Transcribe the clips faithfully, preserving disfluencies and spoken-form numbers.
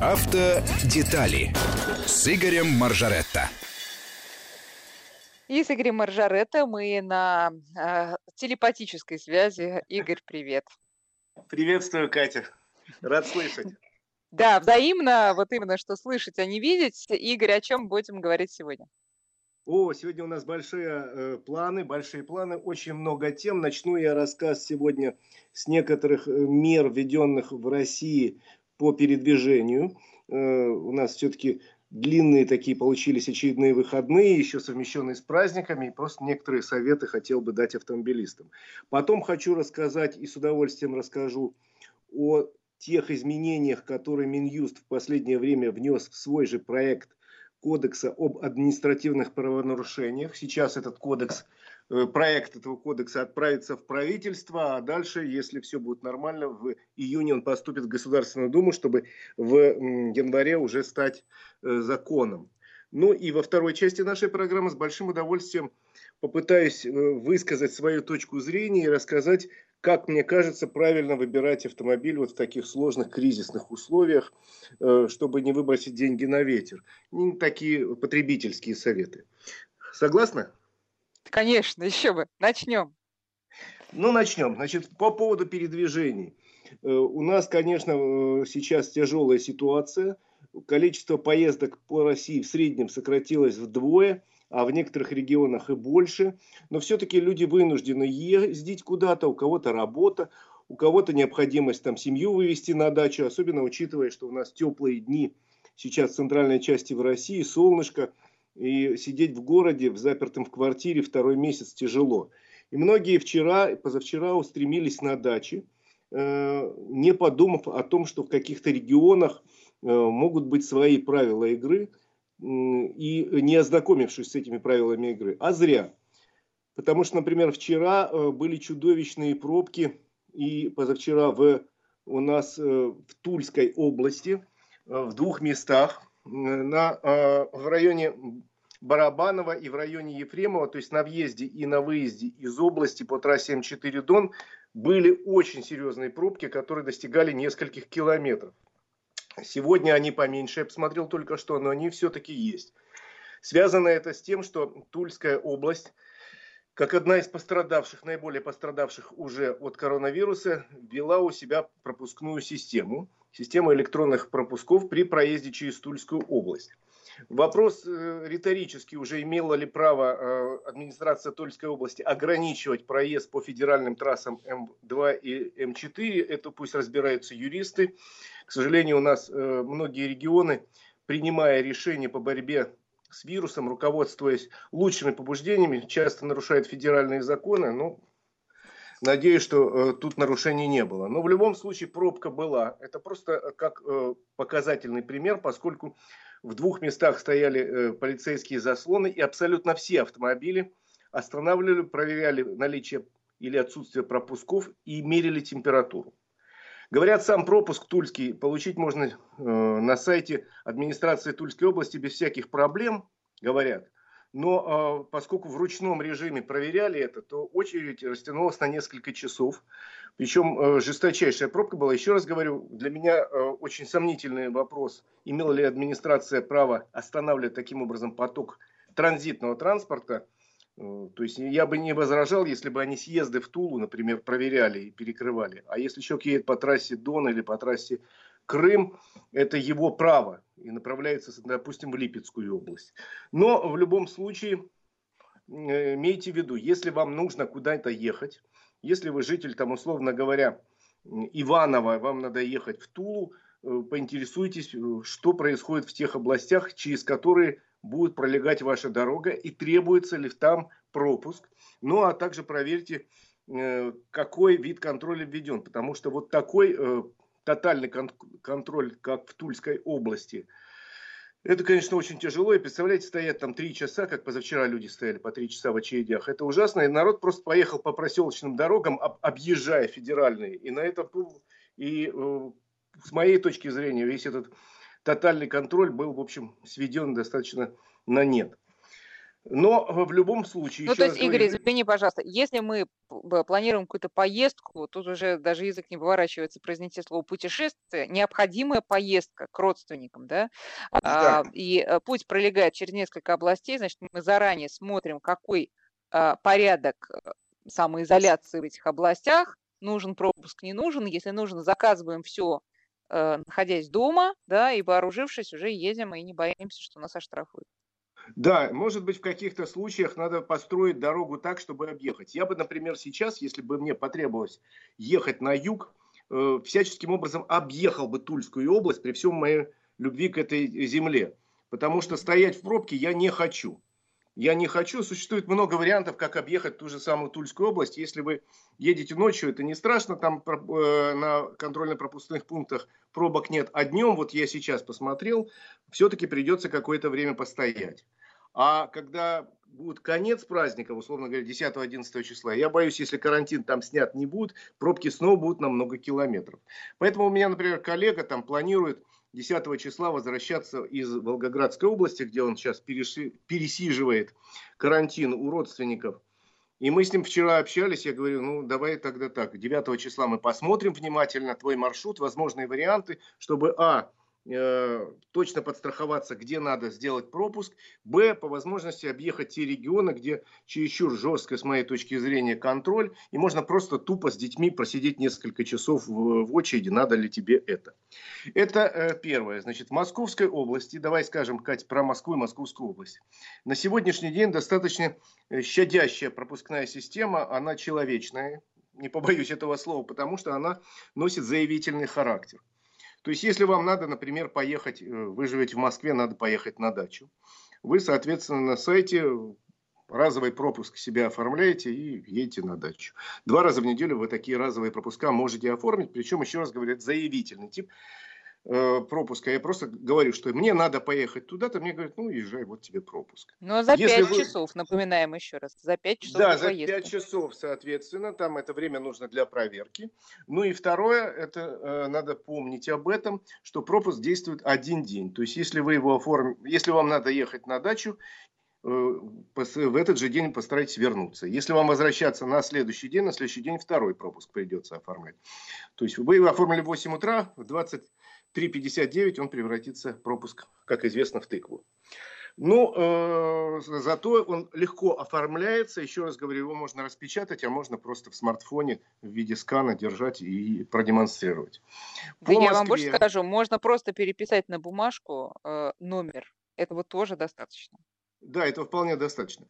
Автодетали с Игорем Моржаретто. И с Игорем Моржаретто мы на э, телепатической связи. Игорь, привет. Приветствую, Катя. Рад слышать. Да, взаимно, вот именно что слышать, а не видеть. Игорь, о чем будем говорить сегодня? О, сегодня у нас большие э, планы, большие планы, очень много тем. Начну я рассказ сегодня с некоторых мер, введенных в России по передвижению. Э, у нас все-таки длинные такие получились очередные выходные, еще совмещенные с праздниками, и просто некоторые советы хотел бы дать автомобилистам. Потом хочу рассказать и с удовольствием расскажу о тех изменениях, которые Минюст в последнее время внес в свой же проект кодекса об административных правонарушениях. Сейчас этот кодекс, проект этого кодекса отправится в правительство, а дальше, если все будет нормально, в июне он поступит в Государственную Думу, чтобы в январе уже стать законом. Ну и во второй части нашей программы с большим удовольствием попытаюсь высказать свою точку зрения и рассказать, как мне кажется, правильно выбирать автомобиль вот в таких сложных кризисных условиях, чтобы не выбросить деньги на ветер. И такие потребительские советы. Согласна? Конечно, еще бы. Начнем. Ну, начнем. Значит, по поводу передвижений. У нас, конечно, сейчас тяжелая ситуация. Количество поездок по России в среднем сократилось вдвое, а в некоторых регионах и больше. Но все-таки люди вынуждены ездить куда-то, у кого-то работа, у кого-то необходимость там семью вывести на дачу, особенно учитывая, что у нас теплые дни сейчас в центральной части в России, солнышко, и сидеть в городе, в запертом в квартире второй месяц тяжело. И многие вчера, позавчера устремились на дачи, не подумав о том, что в каких-то регионах могут быть свои правила игры, и не ознакомившись с этими правилами игры. А зря. Потому что, например, вчера были чудовищные пробки, и позавчера в, у нас в Тульской области, в двух местах, на, в районе Барабанова и в районе Ефремова, то есть на въезде и на выезде из области по трассе эм четыре Дон, были очень серьезные пробки, которые достигали нескольких километров. Сегодня они поменьше, я посмотрел только что, но они все-таки есть. Связано это с тем, что Тульская область, как одна из пострадавших, наиболее пострадавших уже от коронавируса, ввела у себя пропускную систему, систему электронных пропусков при проезде через Тульскую область. Вопрос э, риторический, уже имела ли право э, администрация Тульской области ограничивать проезд по федеральным трассам эм два и эм четыре, это пусть разбираются юристы. К сожалению, у нас э, многие регионы, принимая решения по борьбе с вирусом, руководствуясь лучшими побуждениями, часто нарушают федеральные законы, но надеюсь, что э, тут нарушений не было. Но в любом случае пробка была, это просто как э, показательный пример, поскольку в двух местах стояли э, полицейские заслоны, и абсолютно все автомобили останавливали, проверяли наличие или отсутствие пропусков и мерили температуру. Говорят, сам пропуск тульский получить можно э, на сайте администрации Тульской области без всяких проблем, говорят. Но э, поскольку в ручном режиме проверяли это, то очередь растянулась на несколько часов. Причем э, жесточайшая пробка была. Еще раз говорю, для меня э, очень сомнительный вопрос. Имела ли администрация право останавливать таким образом поток транзитного транспорта? Э, то есть я бы не возражал, если бы они съезды в Тулу, например, проверяли и перекрывали. А если человек едет по трассе Дон или по трассе Крым, это его право, и направляется, допустим, в Липецкую область. Но в любом случае, имейте в виду, если вам нужно куда-то ехать, если вы житель, там, условно говоря, Иваново, вам надо ехать в Тулу, поинтересуйтесь, что происходит в тех областях, через которые будет пролегать ваша дорога, и требуется ли там пропуск. Ну, а также проверьте, какой вид контроля введен, потому что вот такой тотальный контроль, как в Тульской области. Это, конечно, очень тяжело. И представляете, стоят там три часа, как позавчера люди стояли по три часа в очередях. Это ужасно. И народ просто поехал по проселочным дорогам, объезжая федеральные. И на это и с моей точки зрения весь этот тотальный контроль был, в общем, сведен достаточно на нет. Но в любом случае... Ну, то есть, Игорь, извини, пожалуйста, если мы планируем какую-то поездку, тут уже даже язык не поворачивается произнести слово «путешествие», необходимая поездка к родственникам, да? да. И путь пролегает через несколько областей, значит, мы заранее смотрим, какой порядок самоизоляции в этих областях, нужен пропуск, не нужен, если нужно, заказываем все, находясь дома, да, и вооружившись, уже едем и не боимся, что нас оштрафуют. Да, может быть, в каких-то случаях надо построить дорогу так, чтобы объехать. Я бы, например, сейчас, если бы мне потребовалось ехать на юг, э, всяческим образом объехал бы Тульскую область при всем моей любви к этой земле. Потому что стоять в пробке я не хочу. Я не хочу. Существует много вариантов, как объехать ту же самую Тульскую область. Если вы едете ночью, это не страшно, там э, на контрольно-пропускных пунктах пробок нет. А днем, вот я сейчас посмотрел, все-таки придется какое-то время постоять. А когда будет конец праздника, условно говоря, десятого-одиннадцатого числа, я боюсь, если карантин там снят не будет, пробки снова будут на много километров. Поэтому у меня, например, коллега там планирует десятого числа возвращаться из Волгоградской области, где он сейчас пересиживает карантин у родственников. И мы с ним вчера общались, я говорю, ну давай тогда так, девятого числа мы посмотрим внимательно твой маршрут, возможные варианты, чтобы а... точно подстраховаться, где надо сделать пропуск, б, по возможности объехать те регионы, где чересчур жестко, с моей точки зрения, контроль, и можно просто тупо с детьми просидеть несколько часов в очереди, надо ли тебе это. Это первое. Значит, в Московской области, давай скажем, Кать, про Москву и Московскую область. На сегодняшний день достаточно щадящая пропускная система, она человечная, не побоюсь этого слова, потому что она носит заявительный характер. То есть, если вам надо, например, поехать, вы живете в Москве, надо поехать на дачу. Вы, соответственно, на сайте разовый пропуск себе оформляете и едете на дачу. Два раза в неделю вы такие разовые пропуска можете оформить. Причем, еще раз говорю, это заявительный тип э, пропуска. Я просто говорю, что мне надо поехать туда-то. Мне говорят, ну, езжай, вот тебе пропуск. Но за пять вы... часов, напоминаем еще раз, за пять часов. Да, за пять часов, соответственно, там это время нужно для проверки. Ну и второе, это э, надо помнить об этом, что пропуск действует один день. То есть, если вы его оформите, если вам надо ехать на дачу, в этот же день постарайтесь вернуться. Если вам возвращаться на следующий день, на следующий день второй пропуск придется оформлять. То есть вы его оформили в восемь утра, в двадцать три пятьдесят девять он превратится в пропуск, как известно, в тыкву. Ну, э, зато он легко оформляется. Еще раз говорю, его можно распечатать, а можно просто в смартфоне в виде скана держать и продемонстрировать. Да я Москве... вам больше скажу, можно просто переписать на бумажку э, номер. Этого тоже достаточно. Да, этого вполне достаточно.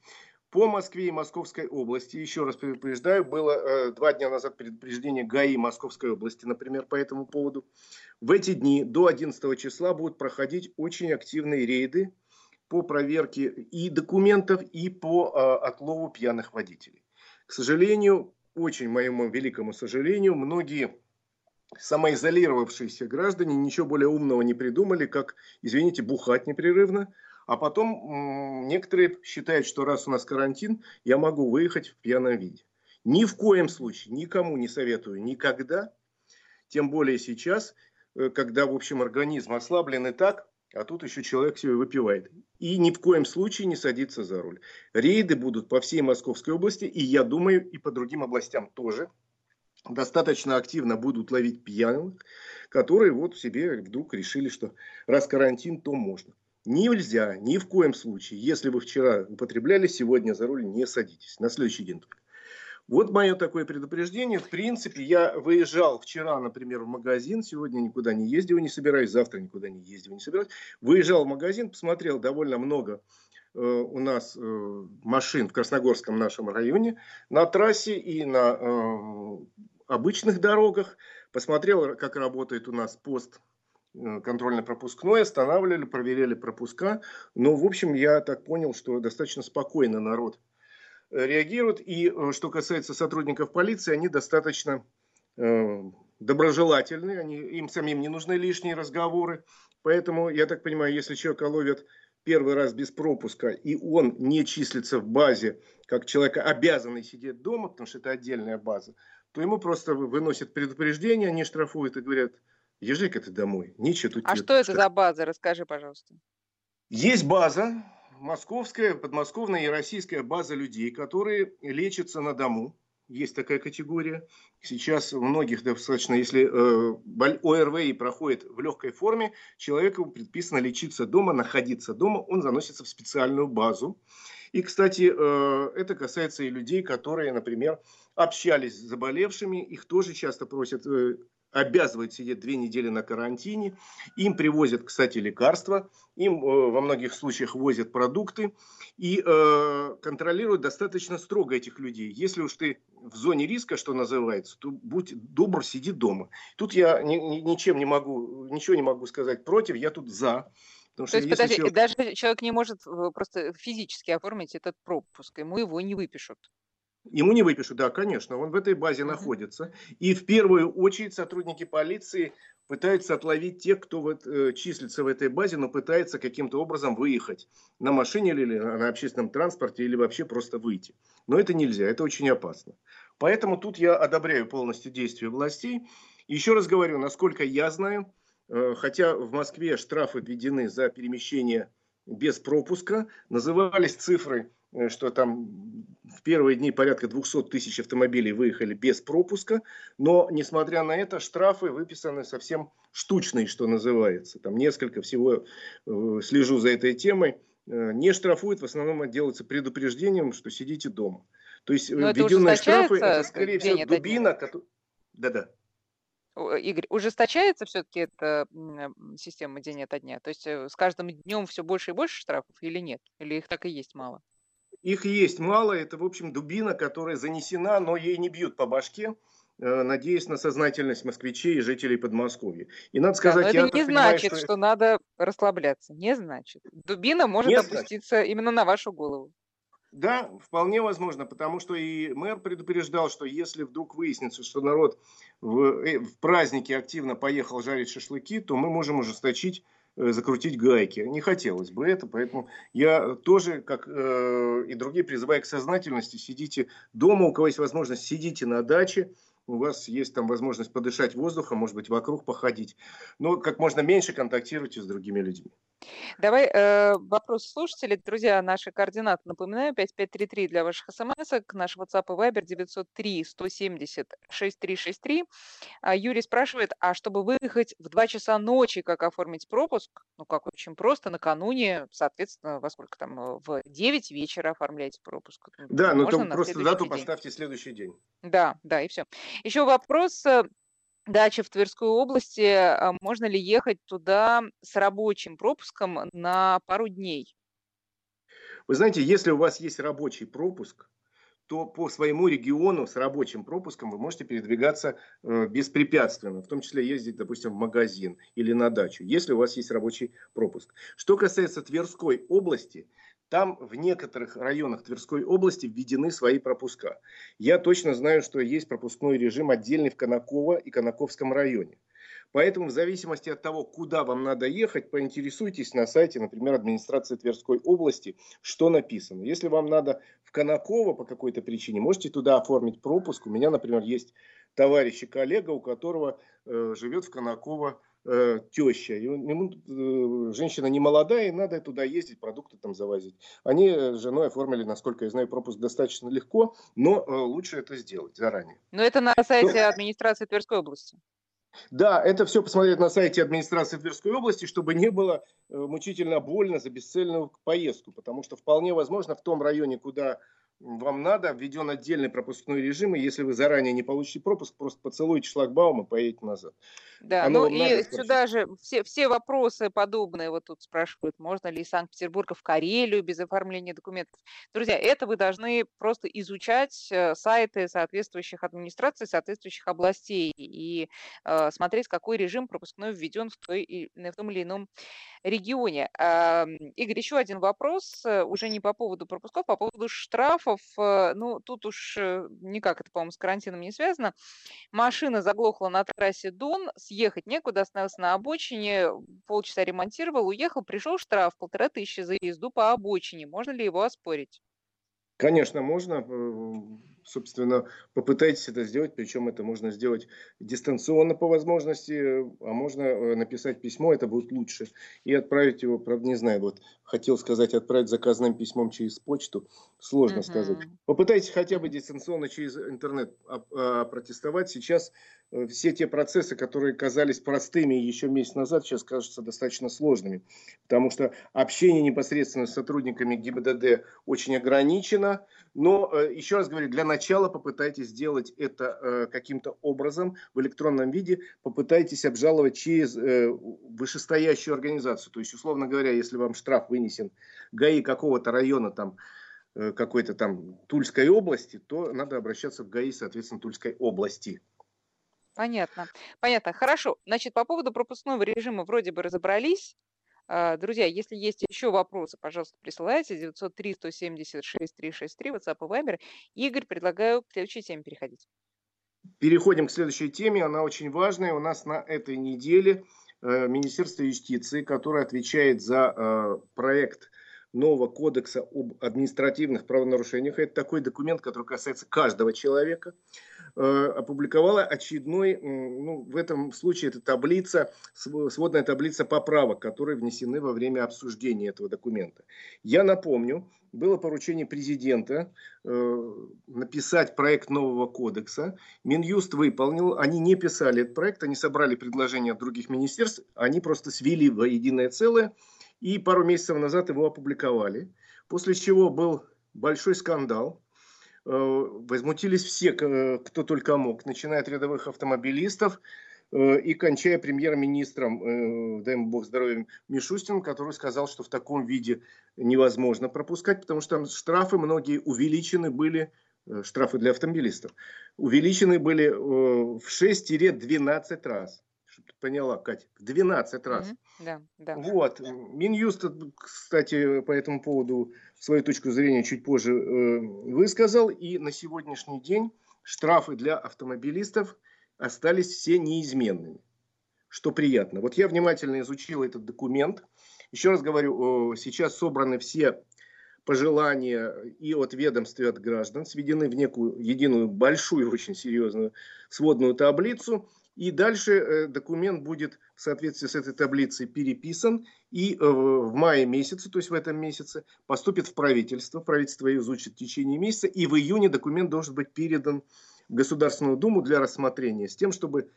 По Москве и Московской области, еще раз предупреждаю, было э, два дня назад предупреждение ГАИ Московской области, например, по этому поводу. В эти дни до одиннадцатого числа будут проходить очень активные рейды по проверке и документов, и по э, отлову пьяных водителей. К сожалению, очень моему великому сожалению, многие самоизолировавшиеся граждане ничего более умного не придумали, как, извините, бухать непрерывно. А потом некоторые считают, что раз у нас карантин, я могу выехать в пьяном виде. Ни в коем случае, никому не советую никогда, тем более сейчас, когда, в общем, организм ослаблен и так, а тут еще человек себе выпивает. И ни в коем случае не садиться за руль. Рейды будут по всей Московской области, и, я думаю, и по другим областям тоже. Достаточно активно будут ловить пьяных, которые вот себе вдруг решили, что раз карантин, то можно. Нельзя, ни в коем случае, если вы вчера употребляли, сегодня за руль не садитесь, на следующий день только. Вот мое такое предупреждение. В принципе, я выезжал вчера, например, в магазин, сегодня никуда не ездил, не собираюсь, завтра никуда не ездил, не собираюсь. Выезжал в магазин, посмотрел довольно много э, у нас э, машин в Красногорском нашем районе, на трассе и на э, обычных дорогах. Посмотрел, как работает у нас пост контрольно-пропускной, останавливали, проверяли пропуска. Но, в общем, я так понял, что достаточно спокойно народ реагирует. И что касается сотрудников полиции, они достаточно э, доброжелательны. Они, им самим не нужны лишние разговоры. Поэтому, я так понимаю, если человека ловят первый раз без пропуска, и он не числится в базе, как человека обязанный сидеть дома, потому что это отдельная база, то ему просто выносят предупреждение, они штрафуют и говорят: езжай-ка ты домой, нечего тут. А что это за база? Расскажи, пожалуйста. Есть база, московская, подмосковная и российская база людей, которые лечатся на дому. Есть такая категория. Сейчас у многих достаточно, если э, ОРВИ проходит в легкой форме, человеку предписано лечиться дома, находиться дома, он заносится в специальную базу. И, кстати, э, это касается и людей, которые, например, общались с заболевшими, их тоже часто просят, э, обязывают сидеть две недели на карантине. Им привозят, кстати, лекарства, им э, во многих случаях возят продукты и э, контролируют достаточно строго этих людей. Если уж ты в зоне риска, что называется, то будь добр, сиди дома. Тут я ни, ни, ничем не могу, ничего не могу сказать против, я тут за. Потому то есть, подожди, человек... даже человек не может просто физически оформить этот пропуск, ему его не выпишут. Ему не выпишут, да, конечно, он в этой базе находится. И в первую очередь сотрудники полиции пытаются отловить тех, кто вот, э, числится в этой базе, но пытается каким-то образом выехать на машине или, или на общественном транспорте, или вообще просто выйти. Но это нельзя, это очень опасно. Поэтому тут я одобряю полностью действия властей. Еще раз говорю, насколько я знаю, э, хотя в Москве штрафы введены за перемещение без пропуска, назывались цифры, что там в первые дни порядка двести тысяч автомобилей выехали без пропуска, но, несмотря на это, штрафы выписаны совсем штучные, что называется. Там несколько всего, слежу за этой темой, не штрафуют, в основном делается предупреждением, что сидите дома. То есть введенные штрафы, это, скорее всего, дубина, которая... Да-да. Игорь, ужесточается все-таки эта система день ото дня? То есть с каждым днем все больше и больше штрафов или нет? Или их так и есть мало? Их есть мало, это, в общем, дубина, которая занесена, но ей не бьют по башке, надеясь на сознательность москвичей и жителей Подмосковья. И надо сказать, да, но это я не так значит, понимаю, что... что надо расслабляться, не значит. Дубина может не опуститься значит. Именно на вашу голову. Да, вполне возможно, потому что и мэр предупреждал, что если вдруг выяснится, что народ в, в праздники активно поехал жарить шашлыки, то мы можем ужесточить, закрутить гайки. Не хотелось бы это, поэтому я тоже, как э, и другие, призываю к сознательности. Сидите дома, у кого есть возможность, сидите на даче, у вас есть там возможность подышать воздухом, может быть, вокруг походить, но как можно меньше контактируйте с другими людьми. Давай э, вопрос слушателей. Друзья, наши координаты, напоминаю, пять пять три три для ваших смс-ок, наш WhatsApp и Viber девять ноль три сто семьдесят шестьдесят три шестьдесят три. Юрий спрашивает, а чтобы выехать в два часа ночи, как оформить пропуск? Ну, как, очень просто, накануне, соответственно, во сколько там, в девять вечера оформляете пропуск. Да, ну там просто дату день. Поставьте следующий день. Да, да, и все. Еще вопрос. Дача в Тверской области. Можно ли ехать туда с рабочим пропуском на пару дней? Вы знаете, если у вас есть рабочий пропуск, то по своему региону с рабочим пропуском вы можете передвигаться беспрепятственно. В том числе ездить, допустим, в магазин или на дачу, если у вас есть рабочий пропуск. Что касается Тверской области... Там в некоторых районах Тверской области введены свои пропуска. Я точно знаю, что есть пропускной режим отдельный в Конаково и Конаковском районе. Поэтому в зависимости от того, куда вам надо ехать, поинтересуйтесь на сайте, например, администрации Тверской области, что написано. Если вам надо в Конаково по какой-то причине, можете туда оформить пропуск. У меня, например, есть товарищ и коллега, у которого э, живет в Конаково теща, ему, женщина не молодая, и надо туда ездить, продукты там завозить. Они с женой оформили, насколько я знаю, пропуск достаточно легко, но лучше это сделать заранее. Но это на сайте администрации Тверской области. Да, это все посмотреть на сайте администрации Тверской области, чтобы не было мучительно больно за бесцельную поездку, потому что вполне возможно в том районе, куда вам надо, введен отдельный пропускной режим, и если вы заранее не получите пропуск, просто поцелуйте шлагбаум и поедете назад. Да, Оно ну и надо, сюда же все, все вопросы подобные, вот тут спрашивают, можно ли из Санкт-Петербурга в Карелию без оформления документов. Друзья, это вы должны просто изучать сайты соответствующих администраций, соответствующих областей и э, смотреть, какой режим пропускной введен в, той, в том или ином регионе. Э, Игорь, еще один вопрос, уже не по поводу пропусков, а по поводу штрафов. Ну, тут уж никак это, по-моему, с карантином не связано. Машина заглохла на трассе Дон, съехать некуда, остановился на обочине, полчаса ремонтировал, уехал, пришел штраф, полторы тысячи за езду по обочине. Можно ли его оспорить? Конечно, можно. собственно, попытайтесь это сделать, причем это можно сделать дистанционно по возможности, а можно написать письмо, это будет лучше, и отправить его, правда, не знаю, вот хотел сказать, отправить заказным письмом через почту, сложно [S2] Uh-huh. [S1] Сказать. Попытайтесь хотя бы дистанционно через интернет протестовать. Сейчас все те процессы, которые казались простыми еще месяц назад, сейчас кажутся достаточно сложными, потому что общение непосредственно с сотрудниками ГИБДД очень ограничено, но, еще раз говорю, для начала попытайтесь сделать это каким-то образом в электронном виде, попытайтесь обжаловать через вышестоящую организацию, то есть, условно говоря, если вам штраф вынесен ГАИ какого-то района, там, какой-то там Тульской области, то надо обращаться в ГАИ, соответственно, Тульской области. Понятно. Понятно. Хорошо. Значит, по поводу пропускного режима вроде бы разобрались. Друзья, если есть еще вопросы, пожалуйста, присылайте. девятьсот три сто семьдесят шесть триста шестьдесят три, WhatsApp и Viber. Игорь, предлагаю к следующей теме переходить. Переходим к следующей теме. Она очень важная. У нас на этой неделе Министерство юстиции, которое отвечает за проект нового кодекса об административных правонарушениях, это такой документ, который касается каждого человека, опубликовала очередной, ну, в этом случае это таблица, сводная таблица поправок, которые внесены во время обсуждения этого документа. Я напомню, было поручение президента э, написать проект нового кодекса. Минюст выполнил, они не писали этот проект, они собрали предложения от других министерств, они просто свели во единое целое, и пару месяцев назад его опубликовали, после чего был большой скандал. Возмутились все, кто только мог, начиная от рядовых автомобилистов и кончая премьер-министром, дай ему бог здоровья, Мишустиным, который сказал, что в таком виде невозможно пропускать, потому что там штрафы многие увеличены были, штрафы для автомобилистов, увеличены были в шесть-двенадцать раз. Поняла, Катя, в двенадцать раз. Mm-hmm. Да, да. Вот. Минюст, кстати, по этому поводу свою точку зрения чуть позже э, высказал. И на сегодняшний день штрафы для автомобилистов остались все неизменными, что приятно. Вот я внимательно изучил этот документ. Еще раз говорю, э, сейчас собраны все пожелания и от ведомств, и от граждан, сведены в некую единую большую, очень серьезную сводную таблицу. И дальше документ будет в соответствии с этой таблицей переписан. И в мае месяце, то есть в этом месяце, поступит в правительство. Правительство изучит в течение месяца. И в июне документ должен быть передан в Государственную Думу для рассмотрения. С тем, чтобы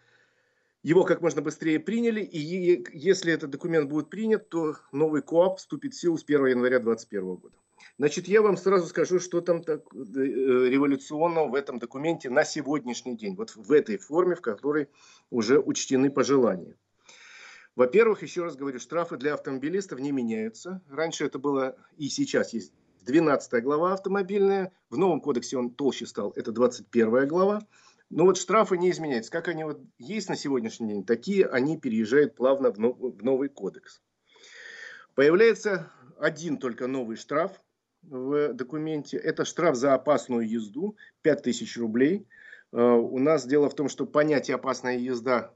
его как можно быстрее приняли. И если этот документ будет принят, то новый КОАП вступит в силу с первого января две тысячи двадцать первого года. Значит, я вам сразу скажу, что там так революционного в этом документе на сегодняшний день. Вот в этой форме, в которой уже учтены пожелания. Во-первых, еще раз говорю, штрафы для автомобилистов не меняются. Раньше это было, и сейчас есть двенадцатая глава автомобильная. В новом кодексе он толще стал, это двадцать первая глава. Но вот штрафы не изменяются. Как они вот есть на сегодняшний день, такие они переезжают плавно в новый кодекс. Появляется один только новый штраф в документе. Это штраф за опасную езду, пять тысяч рублей. У нас дело в том, что понятие опасная езда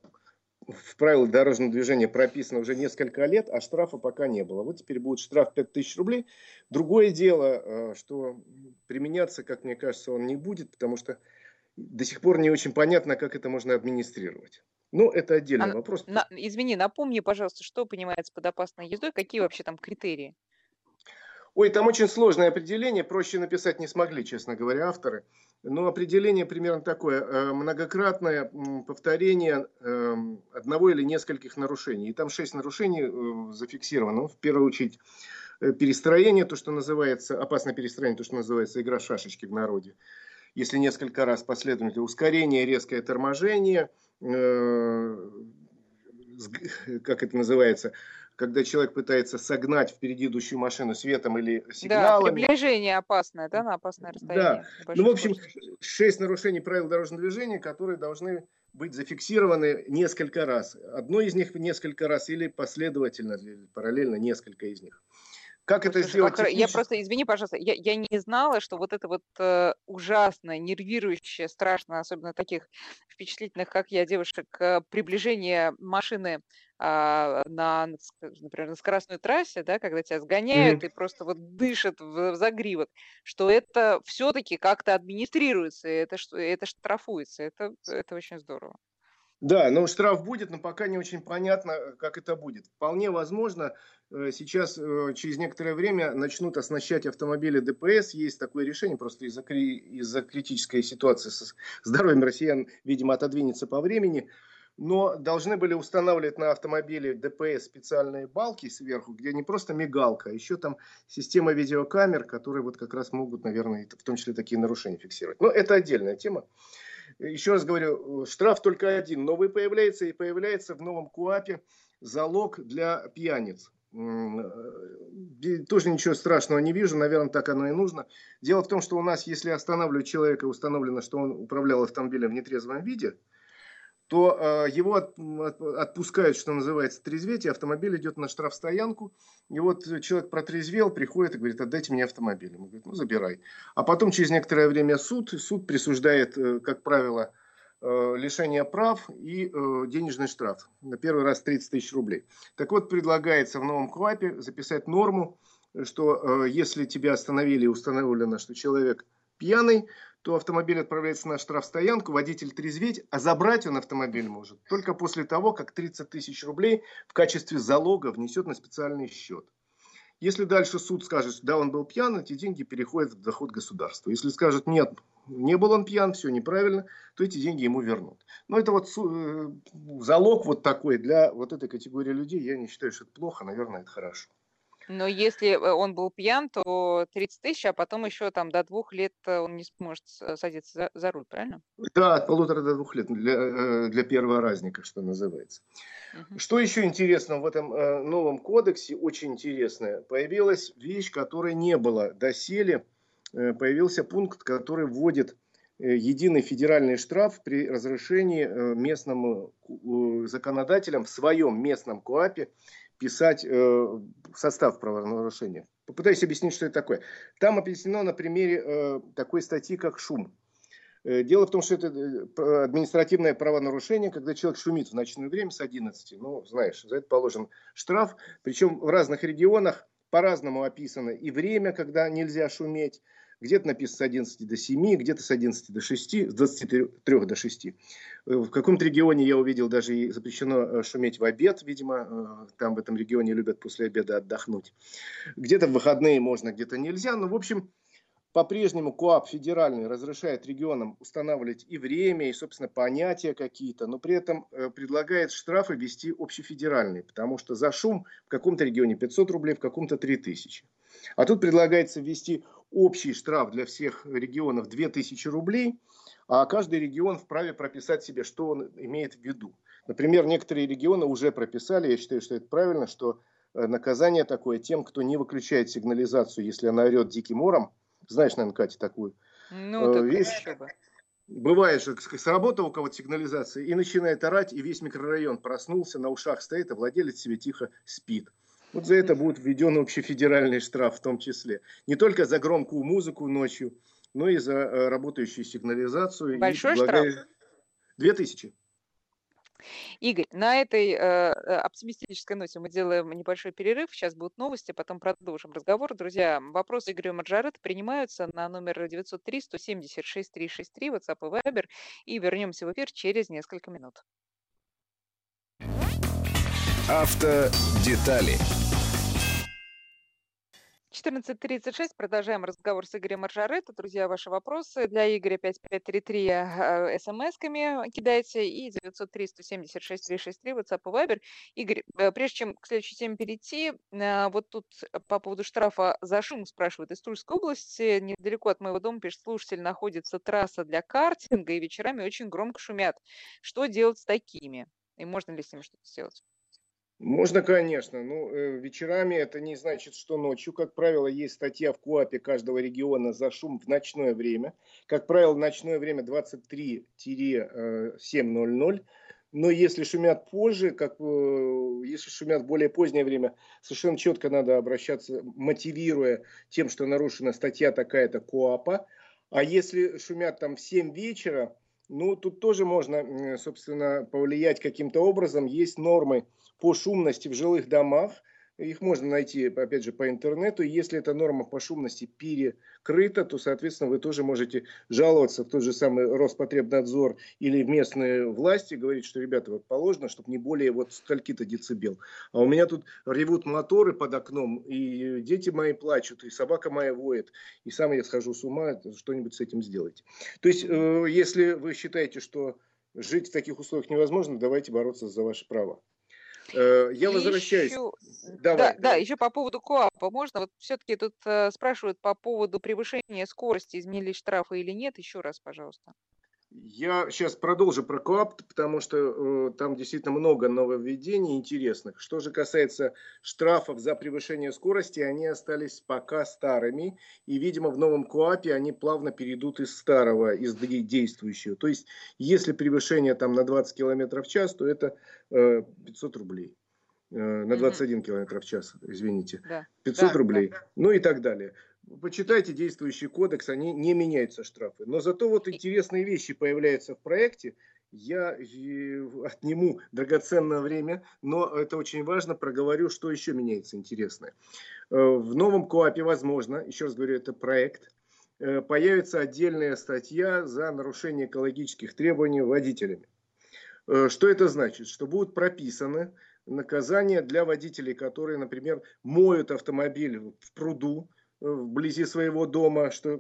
в правилах дорожного движения прописано уже несколько лет, а штрафа пока не было. Вот теперь будет штраф пять тысяч рублей. Другое дело, что применяться, как мне кажется, он не будет, потому что до сих пор не очень понятно, как это можно администрировать. Ну, это отдельный а, вопрос. На, извини, напомни, пожалуйста, что понимается под опасной ездой, какие вообще там критерии? Ой, там очень сложное определение, проще написать не смогли, честно говоря, авторы. Но определение примерно такое: многократное повторение одного или нескольких нарушений. И там шесть нарушений зафиксировано. В первую очередь перестроение, то, что называется, опасное перестроение, то, что называется игра шашечки в народе. Если несколько раз последовательно, ускорение, резкое торможение, как это называется, когда человек пытается согнать впереди идущую машину светом или сигналами. Да, приближение опасное, да, на опасное расстояние. Да. Ну, в общем, шесть нарушений правил дорожного движения, которые должны быть зафиксированы несколько раз. Одно из них несколько раз или последовательно, параллельно несколько из них. Как Слушай, это сделать? Как... Я просто, извини, пожалуйста, я, я не знала, что вот это вот э, ужасное, нервирующее, страшно, особенно таких впечатлительных, как я, девушек, приближение машины э, на, например, на скоростной трассе, да, когда тебя сгоняют mm-hmm. и просто вот дышат в, в загривок, что это все-таки как-то администрируется, это, это штрафуется, это, это очень здорово. Да, но штраф будет, но пока не очень понятно, как это будет. Вполне возможно, сейчас через некоторое время начнут оснащать автомобили ДПС. Есть такое решение, просто из-за, из-за критической ситуации со здоровьем россиян, видимо, отодвинется по времени. Но должны были устанавливать на автомобиле ДПС специальные балки сверху, где не просто мигалка, а еще там система видеокамер, которые вот как раз могут, наверное, в том числе такие нарушения фиксировать. Но это отдельная тема. Еще раз говорю, штраф только один, новый появляется, и появляется в новом КОАПе залог для пьяниц. Тоже ничего страшного не вижу, наверное, так оно и нужно. Дело в том, что у нас, если останавливают человека, установлено, что он управлял автомобилем в нетрезвом виде, то его отпускают, что называется, трезветь, и автомобиль идет на штрафстоянку. И вот человек протрезвел, приходит и говорит: отдайте мне автомобиль. Он говорит: ну, забирай. А потом через некоторое время суд. Суд присуждает, как правило, лишение прав и денежный штраф. На первый раз тридцать тысяч рублей. Так вот, предлагается в новом КОАПе записать норму, что если тебя остановили и установлено, что человек пьяный, то автомобиль отправляется на штрафстоянку, водитель трезветь, а забрать он автомобиль может только после того, как тридцать тысяч рублей в качестве залога внесет на специальный счет. Если дальше суд скажет, что да, он был пьян, эти деньги переходят в доход государства. Если скажут, нет, не был он пьян, все неправильно, то эти деньги ему вернут. Но это вот залог вот такой для вот этой категории людей, я не считаю, что это плохо, наверное, это хорошо. Но если он был пьян, то тридцать тысяч, а потом еще там до двух лет он не сможет садиться за, за руль, правильно? Да, от полутора до двух лет для, для перворазника, что называется. Uh-huh. Что еще интересно в этом новом кодексе, очень интересное, появилась вещь, которой не было доселе. Появился пункт, который вводит единый федеральный штраф при разрешении местным законодателям в своем местном КОАПе писать э, состав правонарушения. Попытаюсь объяснить, что это такое. Там объяснено на примере э, такой статьи, как шум. Э, дело в том, что это административное правонарушение, когда человек шумит в ночное время с одиннадцати. Ну, знаешь, за это положен штраф. Причем в разных регионах по-разному описано и время, когда нельзя шуметь. Где-то написано с одиннадцати до семи, где-то с одиннадцати до шести, с двадцати трёх до шести. В каком-то регионе я увидел, даже запрещено шуметь в обед, видимо, там в этом регионе любят после обеда отдохнуть. Где-то в выходные можно, где-то нельзя. Но, в общем, по-прежнему КОАП федеральный разрешает регионам устанавливать и время, и, собственно, понятия какие-то, но при этом предлагает штрафы ввести общефедеральные, потому что за шум в каком-то регионе пятьсот рублей, в каком-то три тысячи. А тут предлагается ввести общий штраф для всех регионов две тысячи рублей, а каждый регион вправе прописать себе, что он имеет в виду. Например, некоторые регионы уже прописали, я считаю, что это правильно, что наказание такое тем, кто не выключает сигнализацию, если она орет диким ором. Знаешь, наверное, Катя, такую ну, так вещь. Бывает же, сработала у кого-то сигнализация и начинает орать, и весь микрорайон проснулся, на ушах стоит, а владелец себе тихо спит. Вот за это будет введен общефедеральный штраф в том числе. Не только за громкую музыку ночью, но и за работающую сигнализацию. Большой штраф? Две тысячи. Игорь, на этой э, оптимистической ноте мы делаем небольшой перерыв. Сейчас будут новости, потом продолжим разговор. Друзья, вопросы Игоря Моржаретто принимаются на номер девятьсот три сто семьдесят шесть триста шестьдесят три, WhatsApp и Viber. И вернемся в эфир через несколько минут. Автодетали. четырнадцать тридцать шесть. Продолжаем разговор с Игорем Моржаретто. Друзья, ваши вопросы для Игоря пять пять три три смс-ками кидайте и девятьсот три сто семьдесят шесть триста шестьдесят три WhatsApp и Viber. Игорь, прежде чем к следующей теме перейти, вот тут по поводу штрафа за шум спрашивают из Тульской области. Недалеко от моего дома, пишет слушатель, находится трасса для картинга и вечерами очень громко шумят. Что делать с такими? И можно ли с ними что-то сделать? Можно, конечно. Ну, вечерами это не значит, что ночью. Как правило, есть статья в КОАПе каждого региона за шум в ночное время. Как правило, ночное время двадцать три семь ноль ноль. но если шумят позже, как, если шумят в более позднее время, совершенно четко надо обращаться, мотивируя тем, что нарушена статья такая-то КОАПа. А если шумят там в семь вечера, ну, тут тоже можно, собственно, повлиять каким-то образом. Есть нормы по шумности в жилых домах. Их можно найти, опять же, по интернету. Если эта норма по шумности перекрыта, то, соответственно, вы тоже можете жаловаться в тот же самый Роспотребнадзор или в местные власти, говорить, что, ребята, вот положено, чтобы не более вот стольки-то децибел. А у меня тут ревут моторы под окном, и дети мои плачут, и собака моя воет, и сам я схожу с ума, что-нибудь с этим сделайте. То есть, если вы считаете, что жить в таких условиях невозможно, давайте бороться за ваши права. Я возвращаюсь. Еще, давай, да, давай. да, еще по поводу КОАПа. Можно? Вот все-таки тут э, спрашивают по поводу превышения скорости, изменили штрафы или нет. Еще раз, пожалуйста. Я сейчас продолжу про КОАП, потому что э, там действительно много нововведений интересных. Что же касается штрафов за превышение скорости, они остались пока старыми. И, видимо, в новом КОАПе они плавно перейдут из старого, из действующего. То есть, если превышение там на двадцать километров в час, то это э, пятьсот рублей. Э, на двадцать один километр в час, извините. Да. пятьсот да, рублей. Да, да. Ну и так далее. Почитайте действующий кодекс, они не меняются, штрафы. Но зато вот интересные вещи появляются в проекте. Я отниму драгоценное время, но это очень важно, проговорю, что еще меняется интересное. В новом КОАПе, возможно, еще раз говорю, это проект, появится отдельная статья за нарушение экологических требований водителями. Что это значит? Что будут прописаны наказания для водителей, которые, например, моют автомобиль в пруду, вблизи своего дома, что,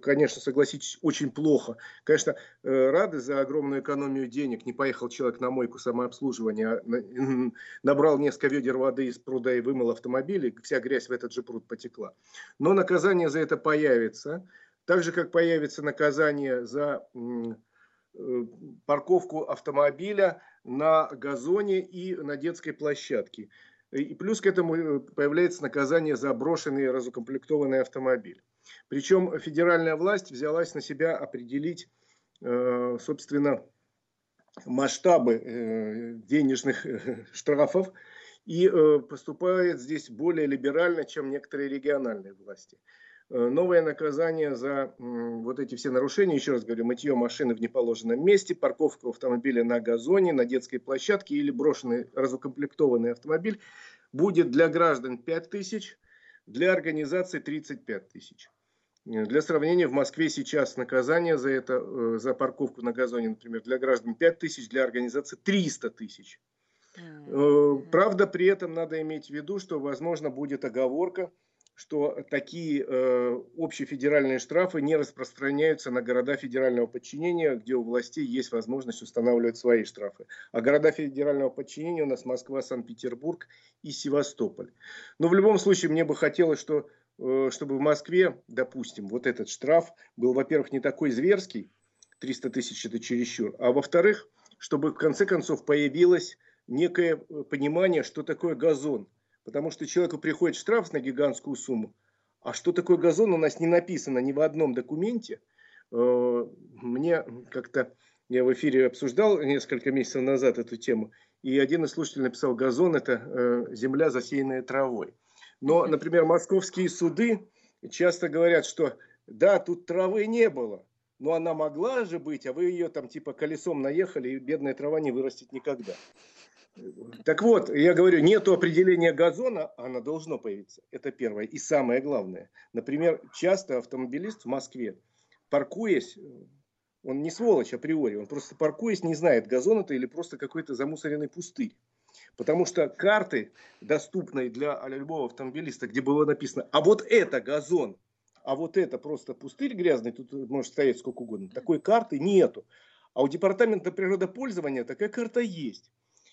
конечно, согласитесь, очень плохо. Конечно, рады за огромную экономию денег. Не поехал человек на мойку самообслуживания, а набрал несколько ведер воды из пруда и вымыл автомобиль, и вся грязь в этот же пруд потекла. Но наказание за это появится. Так же, как появится наказание за парковку автомобиля на газоне и на детской площадке. И плюс к этому появляется наказание за брошенный и разукомплектованный автомобиль. Причем федеральная власть взялась на себя определить, собственно, масштабы денежных штрафов и поступает здесь более либерально, чем некоторые региональные власти. Новое наказание за вот эти все нарушения, еще раз говорю, мытье машины в неположенном месте, парковку автомобиля на газоне, на детской площадке или брошенный разукомплектованный автомобиль будет для граждан пять тысяч, для организаций тридцать пять тысяч. Для сравнения, в Москве сейчас наказание за это, за парковку на газоне, например, для граждан пять тысяч, для организации триста тысяч. Правда, при этом надо иметь в виду, что, возможно, будет оговорка, что такие э, общефедеральные штрафы не распространяются на города федерального подчинения, где у властей есть возможность устанавливать свои штрафы. А города федерального подчинения у нас Москва, Санкт-Петербург и Севастополь. Но в любом случае мне бы хотелось, что, э, чтобы в Москве, допустим, вот этот штраф был, во-первых, не такой зверский, триста тысяч это чересчур, а во-вторых, чтобы в конце концов появилось некое понимание, что такое газон. Потому что человеку приходит штраф на гигантскую сумму. А что такое газон, у нас не написано ни в одном документе. Мне как-то, я в эфире обсуждал несколько месяцев назад эту тему, и один из слушателей написал, газон – это земля, засеянная травой. Но, например, московские суды часто говорят, что да, тут травы не было, но она могла же быть, а вы ее там типа колесом наехали, и бедная трава не вырастет никогда. Так вот, я говорю, нету определения газона, оно должно появиться. Это первое и самое главное. Например, часто автомобилист в Москве, паркуясь, он не сволочь априори, он просто паркуясь не знает, газон это или просто какой-то замусоренный пустырь. Потому что карты, доступные для любого автомобилиста, где было написано, а вот это газон, а вот это просто пустырь грязный, тут может стоять сколько угодно, такой карты нету. А у Департамента природопользования такая карта есть.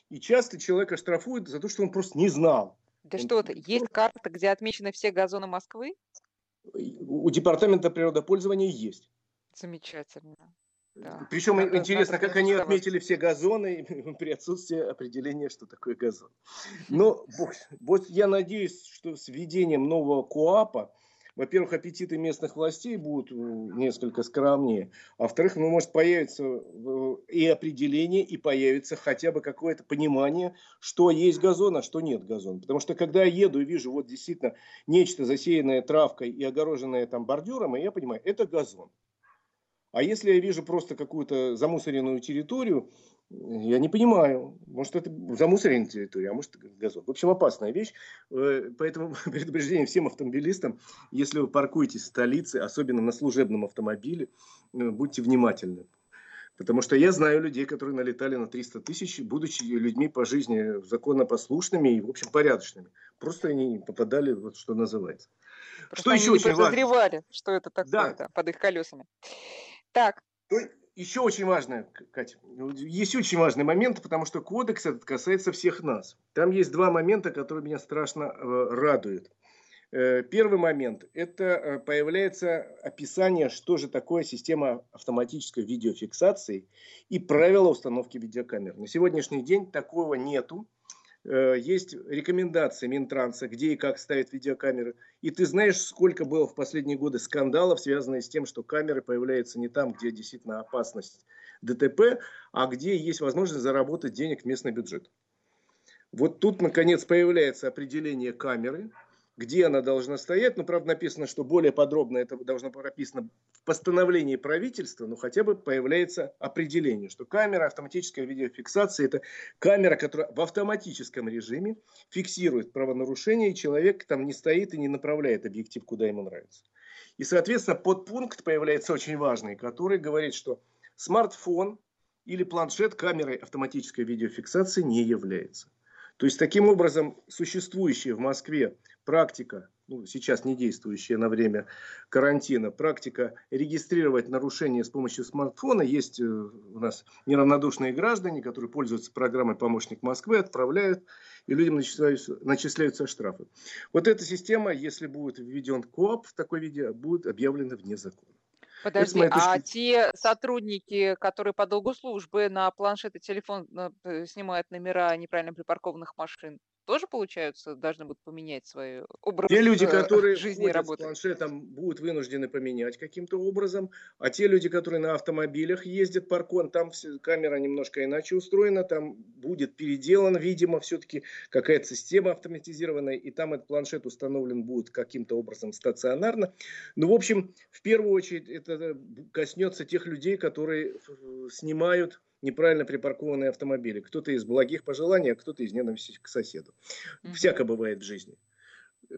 И часто человека штрафуют за то, что он просто не знал. Да он... что это? Есть карта, где отмечены все газоны Москвы? У Департамента природопользования есть. Замечательно. Да. Причем да, интересно, как они отметили все газоны при отсутствии определения, что такое газон. Но вот я надеюсь, что с введением нового КОАПа во-первых, аппетиты местных властей будут несколько скромнее, а во-вторых, ну, может появиться и определение, и появится хотя бы какое-то понимание, что есть газон, а что нет газона. Потому что, когда я еду и вижу вот действительно нечто засеянное травкой и огороженное там бордюром, и я понимаю, это газон. А если я вижу просто какую-то замусоренную территорию, я не понимаю, может это замусоренная территория, а может газон. В общем, опасная вещь, поэтому предупреждение всем автомобилистам, если вы паркуетесь в столице, особенно на служебном автомобиле, будьте внимательны. Потому что я знаю людей, которые налетали на триста тысяч, будучи людьми по жизни законопослушными и, в общем, порядочными. Просто они попадали, вот что называется. Просто что они еще не очень подозревали, важно? Что это такое, да. Под их колесами. Так. Еще очень важное, Катя, есть очень важный момент, потому что кодекс этот касается всех нас. Там есть два момента, которые меня страшно радуют. Первый момент – это появляется описание, что же такое система автоматической видеофиксации и правила установки видеокамер. На сегодняшний день такого нету. Есть рекомендации Минтранса, где и как ставят видеокамеры. И ты знаешь, сколько было в последние годы скандалов, связанных с тем, что камеры появляются не там, где действительно опасность ДТП, а где есть возможность заработать денег в местный бюджет. Вот тут, наконец, появляется определение камеры, где она должна стоять. Ну, правда, написано, что более подробно это должно быть прописано в постановлении правительства, но хотя бы появляется определение, что камера автоматической видеофиксации – это камера, которая в автоматическом режиме фиксирует правонарушение, и человек там не стоит и не направляет объектив, куда ему нравится. И, соответственно, подпункт появляется очень важный, который говорит, что смартфон или планшет камерой автоматической видеофиксации не является. То есть, таким образом, существующая в Москве практика, ну, сейчас не действующая на время карантина, практика регистрировать нарушения с помощью смартфона. Есть у нас неравнодушные граждане, которые пользуются программой «Помощник Москвы», отправляют, и людям начисляются, начисляются штрафы. Вот эта система, если будет введен КОАП в такой виде, будет объявлена вне закона. Подожди, это, а точки... те сотрудники, которые по долгу службы на планшет и телефон снимают номера неправильно припаркованных машин, тоже, получается, должны будут поменять свой образ жизни и работы? Те люди, которые ходят с планшетом, будут вынуждены поменять каким-то образом, а те люди, которые на автомобилях ездят, паркон, там камера немножко иначе устроена, там будет переделана, видимо, все-таки какая-то система автоматизированная, и там этот планшет установлен будет каким-то образом стационарно. Ну, в общем, в первую очередь это коснется тех людей, которые снимают неправильно припаркованные автомобили. Кто-то из благих пожеланий, а кто-то из ненависти к соседу. Mm-hmm. Всяко бывает в жизни.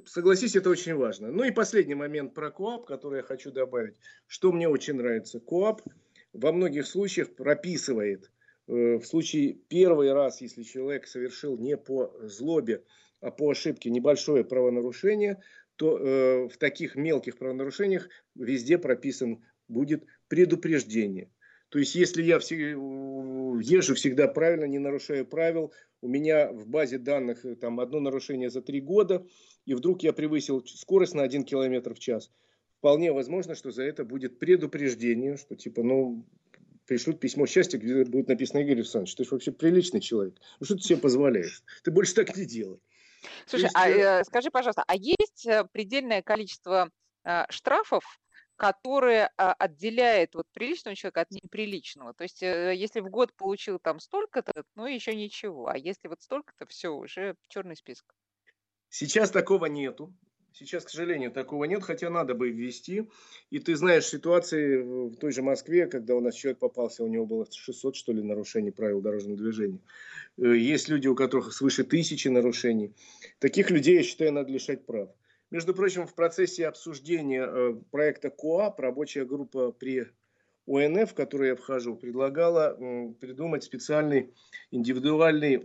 Согласись, это очень важно. Ну и последний момент про КОАП, который я хочу добавить. Что мне очень нравится. КОАП во многих случаях прописывает, э, в случае первый раз, если человек совершил не по злобе, а по ошибке небольшое правонарушение, то э, в таких мелких правонарушениях везде прописан будет предупреждение. То есть, если я езжу всегда правильно, не нарушаю правил, у меня в базе данных там одно нарушение за три года, и вдруг я превысил скорость на один километр в час, вполне возможно, что за это будет предупреждение, что типа, ну, пришлют письмо счастья, где будет написано: Игорь Александрович, ты же вообще приличный человек, ну что ты себе позволяешь, ты больше так не делай. Слушай, есть... а, скажи, пожалуйста, а есть предельное количество а, штрафов, которая отделяет вот приличного человека от неприличного? То есть, если в год получил там столько-то, ну еще ничего. А если вот столько-то, все, уже черный список. Сейчас такого нету. Сейчас, к сожалению, такого нет, хотя надо бы ввести. И ты знаешь ситуации в той же Москве, когда у нас человек попался, у него было шестьсот, что ли, нарушений правил дорожного движения. Есть люди, у которых свыше тысячи нарушений. Таких людей, я считаю, надо лишать прав. Между прочим, в процессе обсуждения проекта КОАП рабочая группа при О Н Ф, в которую я вхожу, предлагала придумать специальный индивидуальный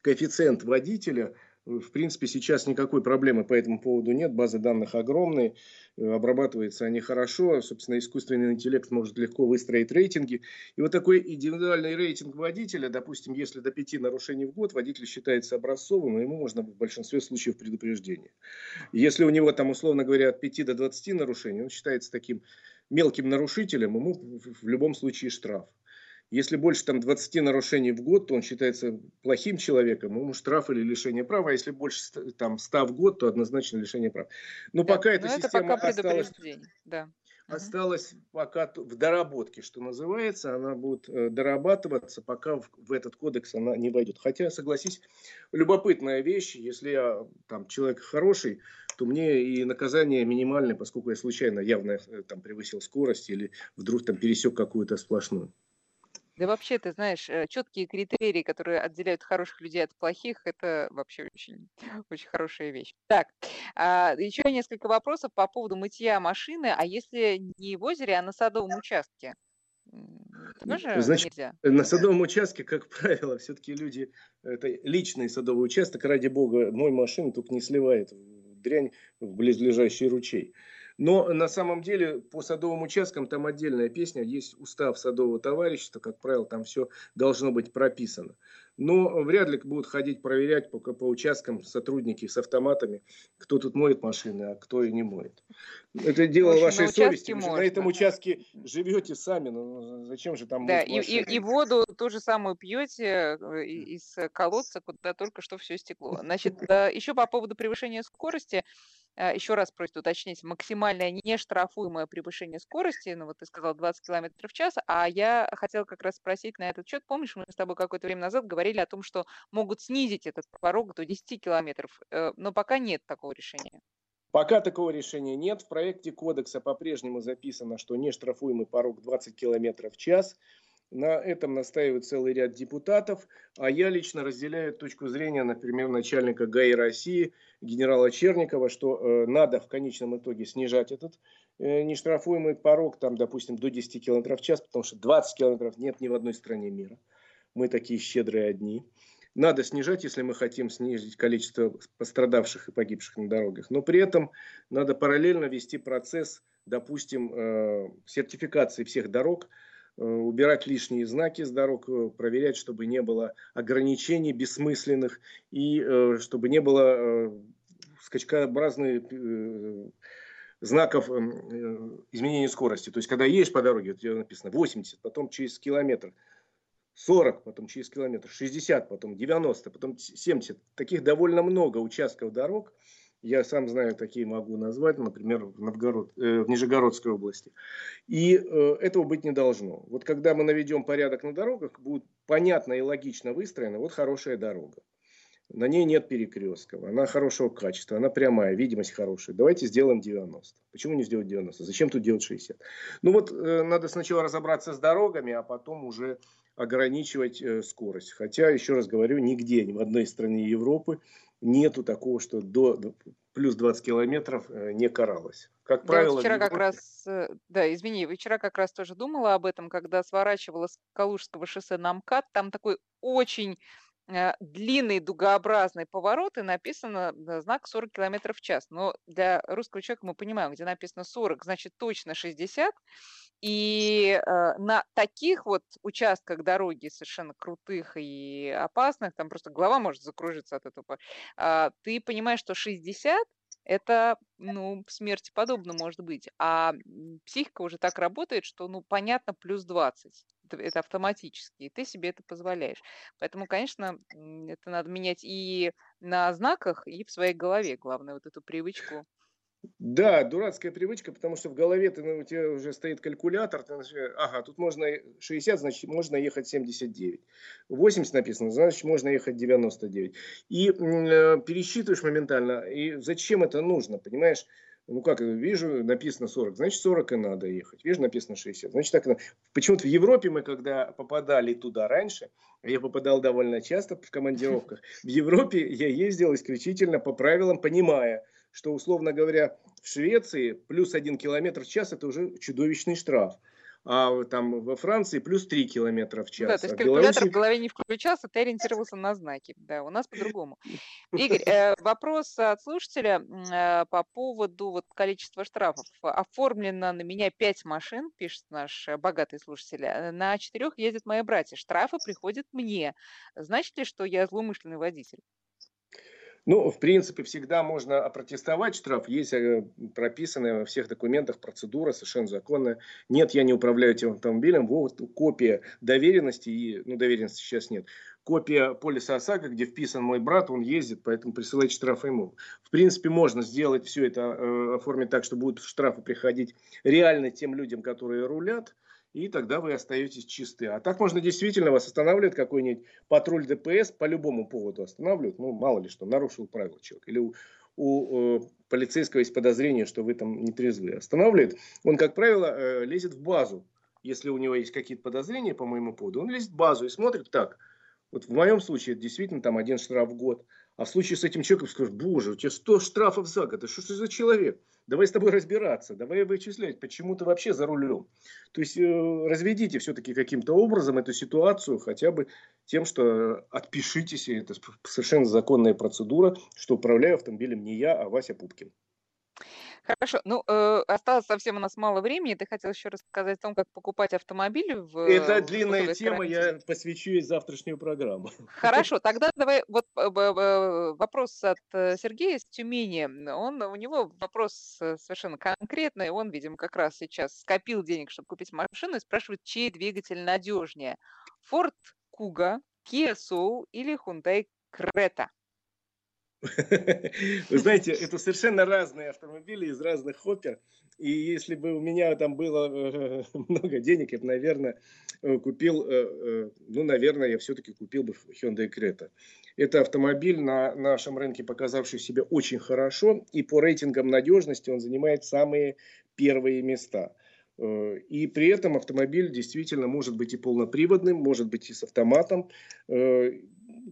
коэффициент водителя. В принципе, сейчас никакой проблемы по этому поводу нет. Базы данных огромные, обрабатываются они хорошо. Собственно, искусственный интеллект может легко выстроить рейтинги. И вот такой индивидуальный рейтинг водителя, допустим, если до пяти нарушений в год, водитель считается образцовым, и ему можно в большинстве случаев предупреждение. Если у него там, условно говоря, от пяти до двадцати нарушений, он считается таким мелким нарушителем, ему в любом случае штраф. Если больше там, двадцати нарушений в год, то он считается плохим человеком, ему штраф или лишение права. А если больше там, ста в год, то однозначно лишение права. Но да, пока но эта это система пока осталась, да. осталась пока в доработке, что называется. Она будет дорабатываться, пока в, в этот кодекс она не войдет. Хотя, согласись, любопытная вещь. Если я там, человек хороший, то мне и наказание минимальное, поскольку я случайно явно там, превысил скорость или вдруг там, пересек какую-то сплошную. Да вообще, ты знаешь, четкие критерии, которые отделяют хороших людей от плохих, это вообще очень, очень хорошая вещь. Так, еще несколько вопросов по поводу мытья машины, а если не в озере, а на садовом участке? Тоже Значит, нельзя? На садовом участке, как правило, все-таки люди, это личный садовый участок, ради бога, мой машину только не сливает дрянь в близлежащий ручей. Но на самом деле по садовым участкам там отдельная песня, есть устав садового товарищества, как правило, там все должно быть прописано. Но вряд ли будут ходить проверять по, по участкам сотрудники с автоматами, кто тут моет машины, а кто и не моет. Это дело вашей совести. Вы же на этом участке живете сами, ну зачем же там да, и, и, и воду ту же самую пьете из колодца, куда только что все стекло. Значит, еще по поводу превышения скорости. Еще раз просит уточнить, максимальное нештрафуемое превышение скорости, ну вот ты сказал двадцать километров в час, а я хотела как раз спросить на этот счет, помнишь, мы с тобой какое-то время назад говорили о том, что могут снизить этот порог до десяти километров, но пока нет такого решения. Пока такого решения нет, в проекте кодекса по-прежнему записано, что нештрафуемый порог двадцать километров в час. На этом настаивает целый ряд депутатов, а я лично разделяю точку зрения, например, начальника ГАИ России, генерала Черникова, что э, надо в конечном итоге снижать этот э, нештрафуемый порог, там, допустим, до десяти километров в час, потому что двадцати километров нет ни в одной стране мира. Мы такие щедрые одни. Надо снижать, если мы хотим снизить количество пострадавших и погибших на дорогах, но при этом надо параллельно вести процесс, допустим, э, сертификации всех дорог, убирать лишние знаки с дорог, проверять, чтобы не было ограничений бессмысленных и чтобы не было скачкообразных знаков изменения скорости. То есть, когда едешь по дороге, у тебя написано восемьдесят, потом через километр, сорок, потом через километр, шестьдесят, потом девяносто, потом семьдесят. Таких довольно много участков дорог. Я сам знаю, такие могу назвать, например, в, Новгород, э, в Нижегородской области. И э, этого быть не должно. Вот когда мы наведем порядок на дорогах, будет понятно и логично выстроена вот хорошая дорога. На ней нет перекрестков, она хорошего качества, она прямая, видимость хорошая. Давайте сделаем девяносто. Почему не сделать девяносто? Зачем тут делать шестьдесят? Ну вот э, надо сначала разобраться с дорогами, а потом уже ограничивать э, скорость. Хотя, еще раз говорю, нигде, ни в одной стране Европы нету такого, что до плюс двадцати километров не каралось. Как правило, да, вчера как раз, да, извини, вчера как раз тоже думала об этом, когда сворачивала с Калужского шоссе на МКАД, там такой очень длинный дугообразный поворот, и написано знак сорок километров в час. Но для русского человека мы понимаем, где написано сорок, значит точно шестьдесят. И э, на таких вот участках дороги, совершенно крутых и опасных, там просто голова может закружиться от этого, э, ты понимаешь, что шестьдесят – это, ну, смерти подобно может быть. А психика уже так работает, что, ну, понятно, плюс двадцать. Это автоматически, и ты себе это позволяешь. Поэтому, конечно, это надо менять и на знаках, и в своей голове, главное, вот эту привычку. Да, дурацкая привычка, потому что в голове ты, ну, у тебя уже стоит калькулятор, ты начинаешь, ага, тут можно шестьдесят, значит, можно ехать семьдесят девять. восемьдесят написано, значит, можно ехать девяносто девять. И э, пересчитываешь моментально, и зачем это нужно, понимаешь? Ну как, вижу, написано сорок, значит, сорок и надо ехать. Вижу, написано шестьдесят, значит, так и надо. Почему-то в Европе мы, когда попадали туда раньше, я попадал довольно часто в командировках, в Европе я ездил исключительно по правилам, понимая, что, условно говоря, в Швеции плюс один километр в час – это уже чудовищный штраф. А там во Франции плюс три километра в час. Да, то есть а калькулятор Беларуси... в голове не включался, ты ориентировался на знаки. Да, у нас по-другому. Игорь, э, вопрос от слушателя э, по поводу вот, количества штрафов. Оформлено на меня пять машин, пишет наш богатый слушатель. На четырех ездят мои братья. Штрафы приходят мне. Значит ли, что я злоумышленный водитель? Ну, в принципе, всегда можно опротестовать штраф. Есть прописанная во всех документах процедура, совершенно законная. Нет, я не управляю этим автомобилем. Вот копия доверенности. И, ну, доверенности сейчас нет. Копия полиса ОСАГО, где вписан мой брат, он ездит, поэтому присылайте штраф ему. В принципе, можно сделать все это, э, оформить так, что будут штрафы приходить реально тем людям, которые рулят. И тогда вы остаетесь чисты. А так можно действительно, вас останавливает какой-нибудь патруль ДПС, по любому поводу останавливают. Ну, мало ли что, нарушил правила человек. Или у, у э, полицейского есть подозрение, что вы там не трезвы. Останавливает. Он, как правило, э, лезет в базу. Если у него есть какие-то подозрения по моему поводу, он лезет в базу и смотрит так. Вот в моем случае это действительно там один штраф в год. А в случае с этим человеком скажут: боже, у тебя сто штрафов за год, это что же за человек? Давай с тобой разбираться, давай вычислять, почему ты вообще за рулем. То есть э, разведите все-таки каким-то образом эту ситуацию, хотя бы тем, что отпишитесь, и это совершенно законная процедура, что управляю автомобилем не я, а Вася Пупкин. Хорошо, ну э, осталось совсем у нас мало времени, ты хотел еще рассказать о том, как покупать автомобили. В, Это в длинная тема, карантин. Я посвящу ей завтрашнюю программу. Хорошо, тогда давай вот вопрос от Сергея из Тюмени. Он, у него вопрос совершенно конкретный, он, видимо, как раз сейчас скопил денег, чтобы купить машину, и спрашивает, чей двигатель надежнее, Ford Kuga, Kia Soul или Hyundai Creta? Вы знаете, это совершенно разные автомобили из разных опер. И если бы у меня там было много денег, я бы, наверное, купил, ну, наверное, я все-таки купил бы Hyundai Creta. Это автомобиль, на нашем рынке показавший себя очень хорошо. И по рейтингам надежности он занимает самые первые места. И при этом автомобиль действительно может быть и полноприводным, может быть и с автоматом.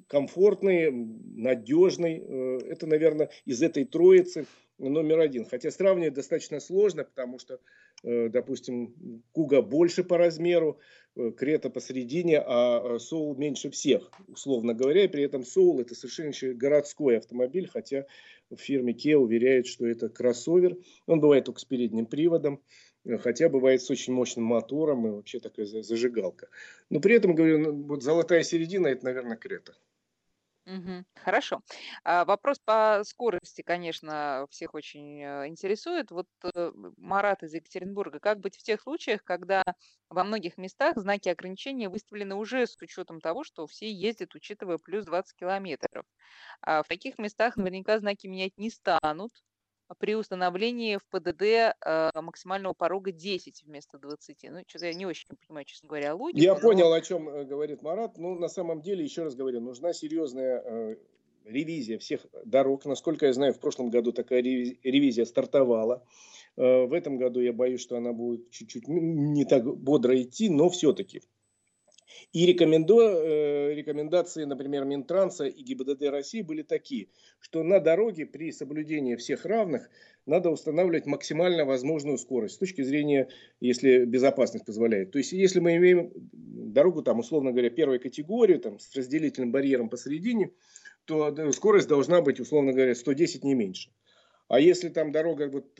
Комфортный, надежный. Это, наверное, из этой троицы номер один. Хотя сравнивать достаточно сложно, потому что, допустим, Kuga больше по размеру, Creta посередине, а Soul меньше всех, условно говоря. И при этом Soul это совершенно городской автомобиль, хотя в фирме Kia уверяют, что это кроссовер. Он бывает только с передним приводом, хотя бывает с очень мощным мотором и вообще такая зажигалка. Но при этом, говорю, вот золотая середина – это, наверное, Creta. Угу, хорошо. Вопрос по скорости, конечно, всех очень интересует. Вот Марат из Екатеринбурга. Как быть в тех случаях, когда во многих местах знаки ограничения выставлены уже с учетом того, что все ездят, учитывая плюс двадцать километров? А в таких местах наверняка знаки менять не станут при установлении в ПДД э, максимального порога десять вместо двадцати. Ну, что-то я не очень понимаю, честно говоря, логику. Я но... понял, о чем говорит Марат. Ну, на самом деле, еще раз говорю, нужна серьезная э, ревизия всех дорог. Насколько я знаю, в прошлом году такая ревизия стартовала. Э, в этом году я боюсь, что она будет чуть-чуть не так бодро идти, но все-таки. И рекоменду... рекомендации, например, Минтранса и ГИБДД России были такие, что на дороге при соблюдении всех равных надо устанавливать максимально возможную скорость с точки зрения, если безопасность позволяет. То есть, если мы имеем дорогу, там, условно говоря, первой категории, там, с разделительным барьером посередине, то скорость должна быть, условно говоря, сто десять, не меньше. А если там дорога вот,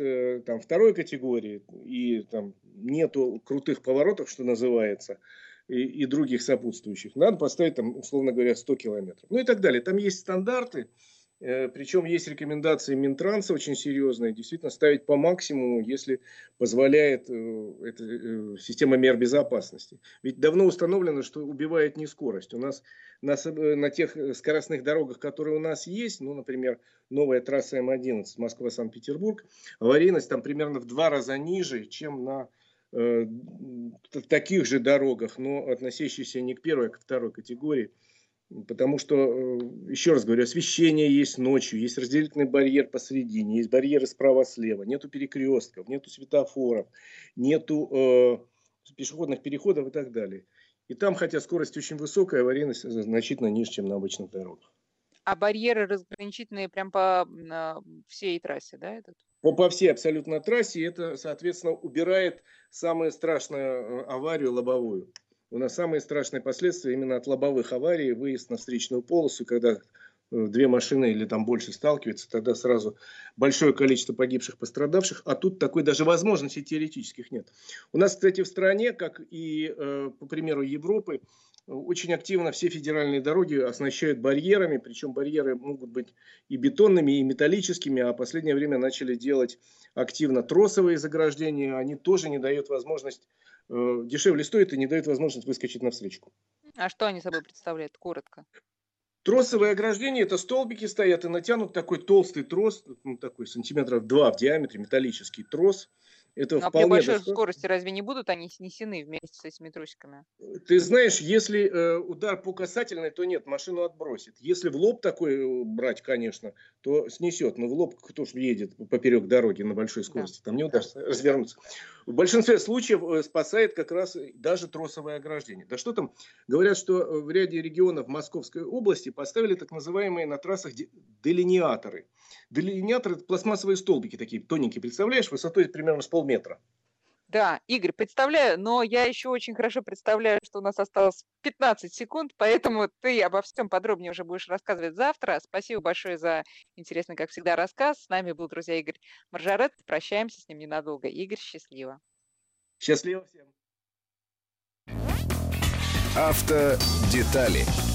там, второй категории и там нету крутых поворотов, что называется, и, и других сопутствующих, надо поставить там, условно говоря, сто километров. Ну и так далее. Там есть стандарты, э, причем есть рекомендации Минтранса очень серьезные, действительно ставить по максимуму, если позволяет э, это, э, система мер безопасности. Ведь давно установлено, что убивает не скорость. У нас на, на тех скоростных дорогах, которые у нас есть, ну, например, новая трасса М одиннадцать Москва-Санкт-Петербург, аварийность там примерно в два раза ниже, чем на в таких же дорогах, но относящихся не к первой, а к второй категории. Потому что, еще раз говорю, освещение есть ночью, есть разделительный барьер посередине, есть барьеры справа-слева, нету перекрестков, нету светофоров, нету э, пешеходных переходов и так далее. И там, хотя скорость очень высокая, аварийность значительно ниже, чем на обычных дорогах. А барьеры разграничительные прям по всей трассе, да, этот? По всей абсолютно трассе, это, соответственно, убирает самую страшную аварию лобовую. У нас самые страшные последствия именно от лобовых аварий, выезд на встречную полосу, когда две машины или там больше сталкиваются, тогда сразу большое количество погибших, пострадавших, а тут такой даже возможности теоретических нет. У нас, кстати, в стране, как и э, по примеру Европы, очень активно все федеральные дороги оснащают барьерами, причем барьеры могут быть и бетонными, и металлическими, а в последнее время начали делать активно тросовые заграждения, они тоже не дают возможность, э, дешевле стоит и не дают возможность выскочить навстречу. А что они собой представляют, коротко? Тросовые ограждения – это столбики стоят и натянут такой толстый трос, ну, такой сантиметров два в диаметре, металлический трос. Это а при большой достаточно. Скорости разве не будут они снесены вместе с этими тросиками? Ты знаешь, если э, удар по касательной, то нет, машину отбросит. Если в лоб такой брать, конечно, то снесет. Но в лоб кто же едет поперек дороги на большой скорости? Да. Там не удастся да. развернуться. В большинстве случаев спасает как раз даже тросовое ограждение. Да что там? Говорят, что в ряде регионов Московской области поставили так называемые на трассах делиниаторы. Делиниаторы – это пластмассовые столбики такие тоненькие. Представляешь, высотой примерно с полметра. метра. Да, Игорь, представляю, но я еще очень хорошо представляю, что у нас осталось пятнадцать секунд, поэтому ты обо всем подробнее уже будешь рассказывать завтра. Спасибо большое за интересный, как всегда, рассказ. С нами был, друзья, Игорь Моржаретто. Прощаемся с ним ненадолго. Игорь, счастливо. Счастливо всем. Автодетали.